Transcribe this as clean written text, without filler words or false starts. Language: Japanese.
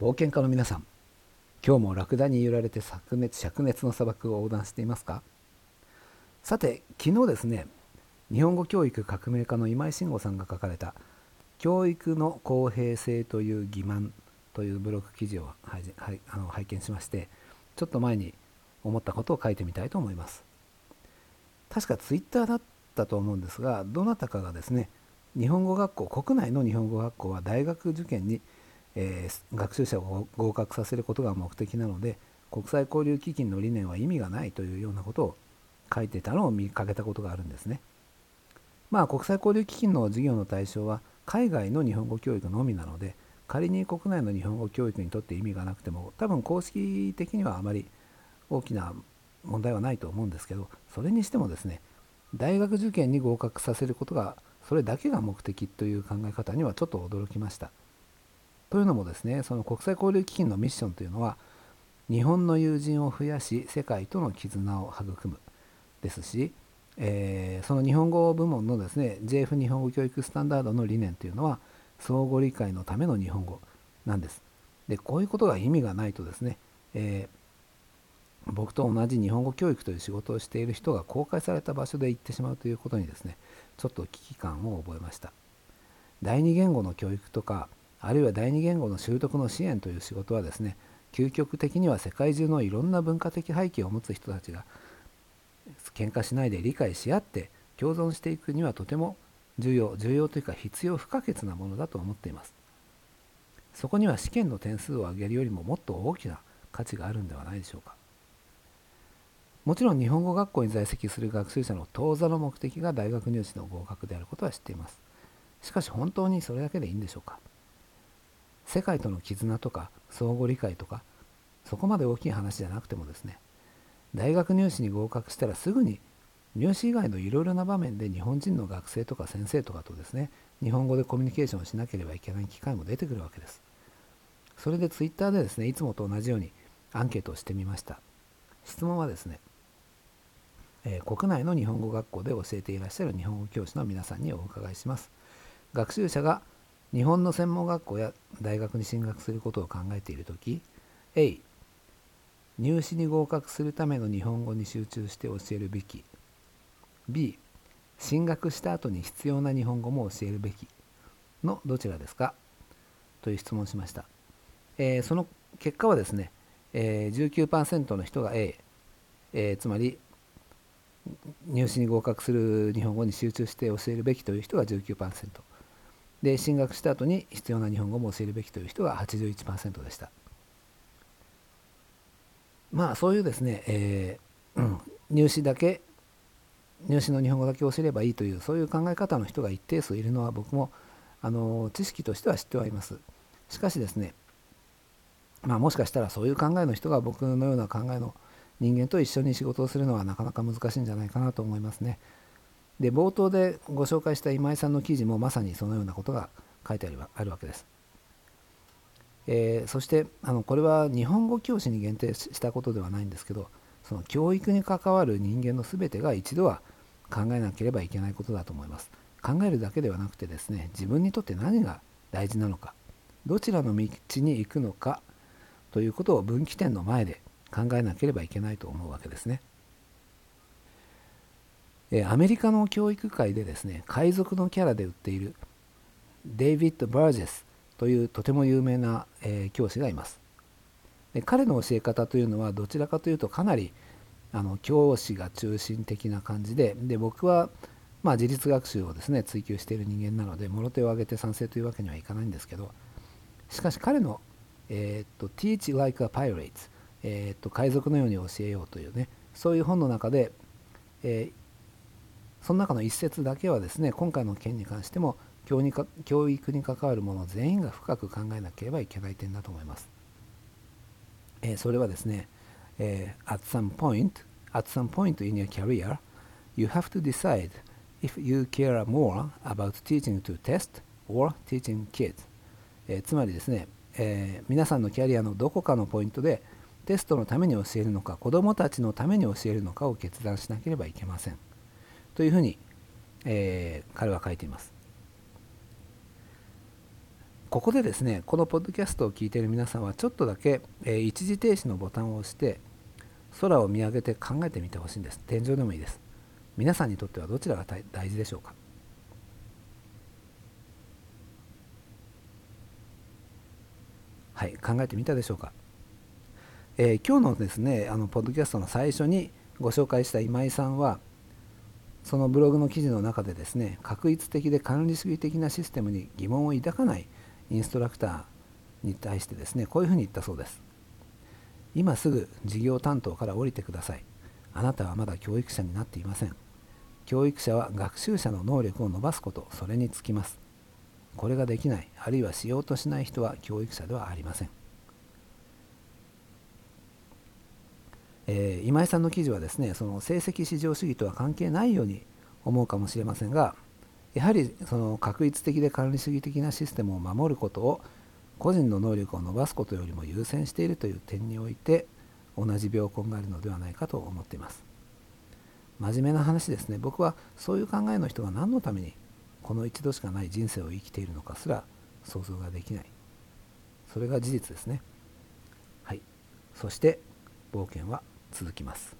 冒険家の皆さん、今日もラクダに揺られて灼熱の砂漠を横断していますか？さて、昨日ですね、日本語教育革命家の今井慎吾さんが書かれた教育の公平性という欺瞞というブログ記事を拝見しまして、ちょっと前に思ったことを書いてみたいと思います。確かツイッターだったと思うんですが、どなたかがですね、日本語学校、国内の日本語学校は大学受験に、学習者を合格させることが目的なので、国際交流基金の理念は意味がないというようなことを書いてたのを見かけたことがあるんですね。まあ、国際交流基金の事業の対象は海外の日本語教育のみなので、仮に国内の日本語教育にとって意味がなくても、多分公式的にはあまり大きな問題はないと思うんですけど、それにしてもですね、大学受験に合格させることが、それだけが目的という考え方にはちょっと驚きました。というのもですね、その国際交流基金のミッションというのは、日本の友人を増やし、世界との絆を育むですし、その日本語部門のですね、JF 日本語教育スタンダードの理念というのは、相互理解のための日本語なんです。で、こういうことが意味がないとですね、僕と同じ日本語教育という仕事をしている人が公開された場所で行ってしまうということにですね、ちょっと危機感を覚えました。第二言語の教育とか、あるいは第二言語の習得の支援という仕事はですね、究極的には世界中のいろんな文化的背景を持つ人たちが喧嘩しないで理解し合って共存していくにはとても重要というか必要不可欠なものだと思っています。そこには試験の点数を上げるよりももっと大きな価値があるんではないでしょうか。もちろん日本語学校に在籍する学習者の当座の目的が大学入試の合格であることは知っています。しかし本当にそれだけでいいんでしょうか。世界との絆とか相互理解とか、そこまで大きい話じゃなくてもですね、大学入試に合格したらすぐに入試以外のいろいろな場面で日本人の学生とか先生とかとですね、日本語でコミュニケーションしなければいけない機会も出てくるわけです。それでツイッターでですね、いつもと同じようにアンケートをしてみました。質問はですね、国内の日本語学校で教えていらっしゃる日本語教師の皆さんにお伺いします。学習者が日本の専門学校や大学に進学することを考えているとき、A、入試に合格するための日本語に集中して教えるべき。B、進学した後に必要な日本語も教えるべきのどちらですか？という質問をしました。その結果はですね、19% の人が A、つまり入試に合格する日本語に集中して教えるべきという人が 19% で、進学した後に必要な日本語も教えるべきという人が 81% でした。まあ、そういうですね、入試の日本語だけ教えればいいという、そういう考え方の人が一定数いるのは、僕も知識としては知ってはいます。しかしですね、まあ、もしかしたらそういう考えの人が僕のような考えの人間と一緒に仕事をするのはなかなか難しいんじゃないかなと思いますね。で、冒頭でご紹介した今井さんの記事もまさにそのようなことが書いてあるわけです。そしてこれは日本語教師に限定したことではないんですけど、その教育に関わる人間の全てが一度は考えなければいけないことだと思います。考えるだけではなくてですね、自分にとって何が大事なのか、どちらの道に行くのかということを分岐点の前で考えなければいけないと思うわけですね。アメリカの教育界でですね、海賊のキャラで売っているデイビッド・バージェスというとても有名な教師がいます。で、彼の教え方というのはどちらかというとかなり教師が中心的な感じで、僕はまあ自立学習をですね追求している人間なので、もろ手を挙げて賛成というわけにはいかないんですけど、しかし彼のTeach like a pirate、海賊のように教えようというね、そういう本の中で、その中の一節だけはですね、今回の件に関しても教育に関わるもの全員が深く考えなければいけない点だと思います。それはですね、At some point in your career, you have to decide if you care more about teaching to test or teaching kids、つまりですね、皆さんのキャリアのどこかのポイントでテストのために教えるのか、子どもたちのために教えるのかを決断しなければいけませんというふうに、彼は書いています。ここでですね、このポッドキャストを聞いている皆さんはちょっとだけ一時停止のボタンを押して空を見上げて考えてみてほしいんです。天井でもいいです。皆さんにとってはどちらが大事でしょうか。はい、考えてみたでしょうか。今日のですね、ポッドキャストの最初にご紹介した今井さんは、そのブログの記事の中でですね、確一的で管理主義的なシステムに疑問を抱かないインストラクターに対してですね、こういうふうに言ったそうです。今すぐ事業担当から降りてください。あなたはまだ教育者になっていません。教育者は学習者の能力を伸ばすこと、それに尽きます。これができない、あるいはしようとしない人は教育者ではありません。今井さんの記事はですね、その成績至上主義とは関係ないように思うかもしれませんが、やはりその確一的で管理主義的なシステムを守ることを個人の能力を伸ばすことよりも優先しているという点において同じ病根があるのではないかと思っています。真面目な話ですね、僕はそういう考えの人が何のためにこの一度しかない人生を生きているのかすら想像ができない。それが事実ですね。はい。そして冒険は続きます。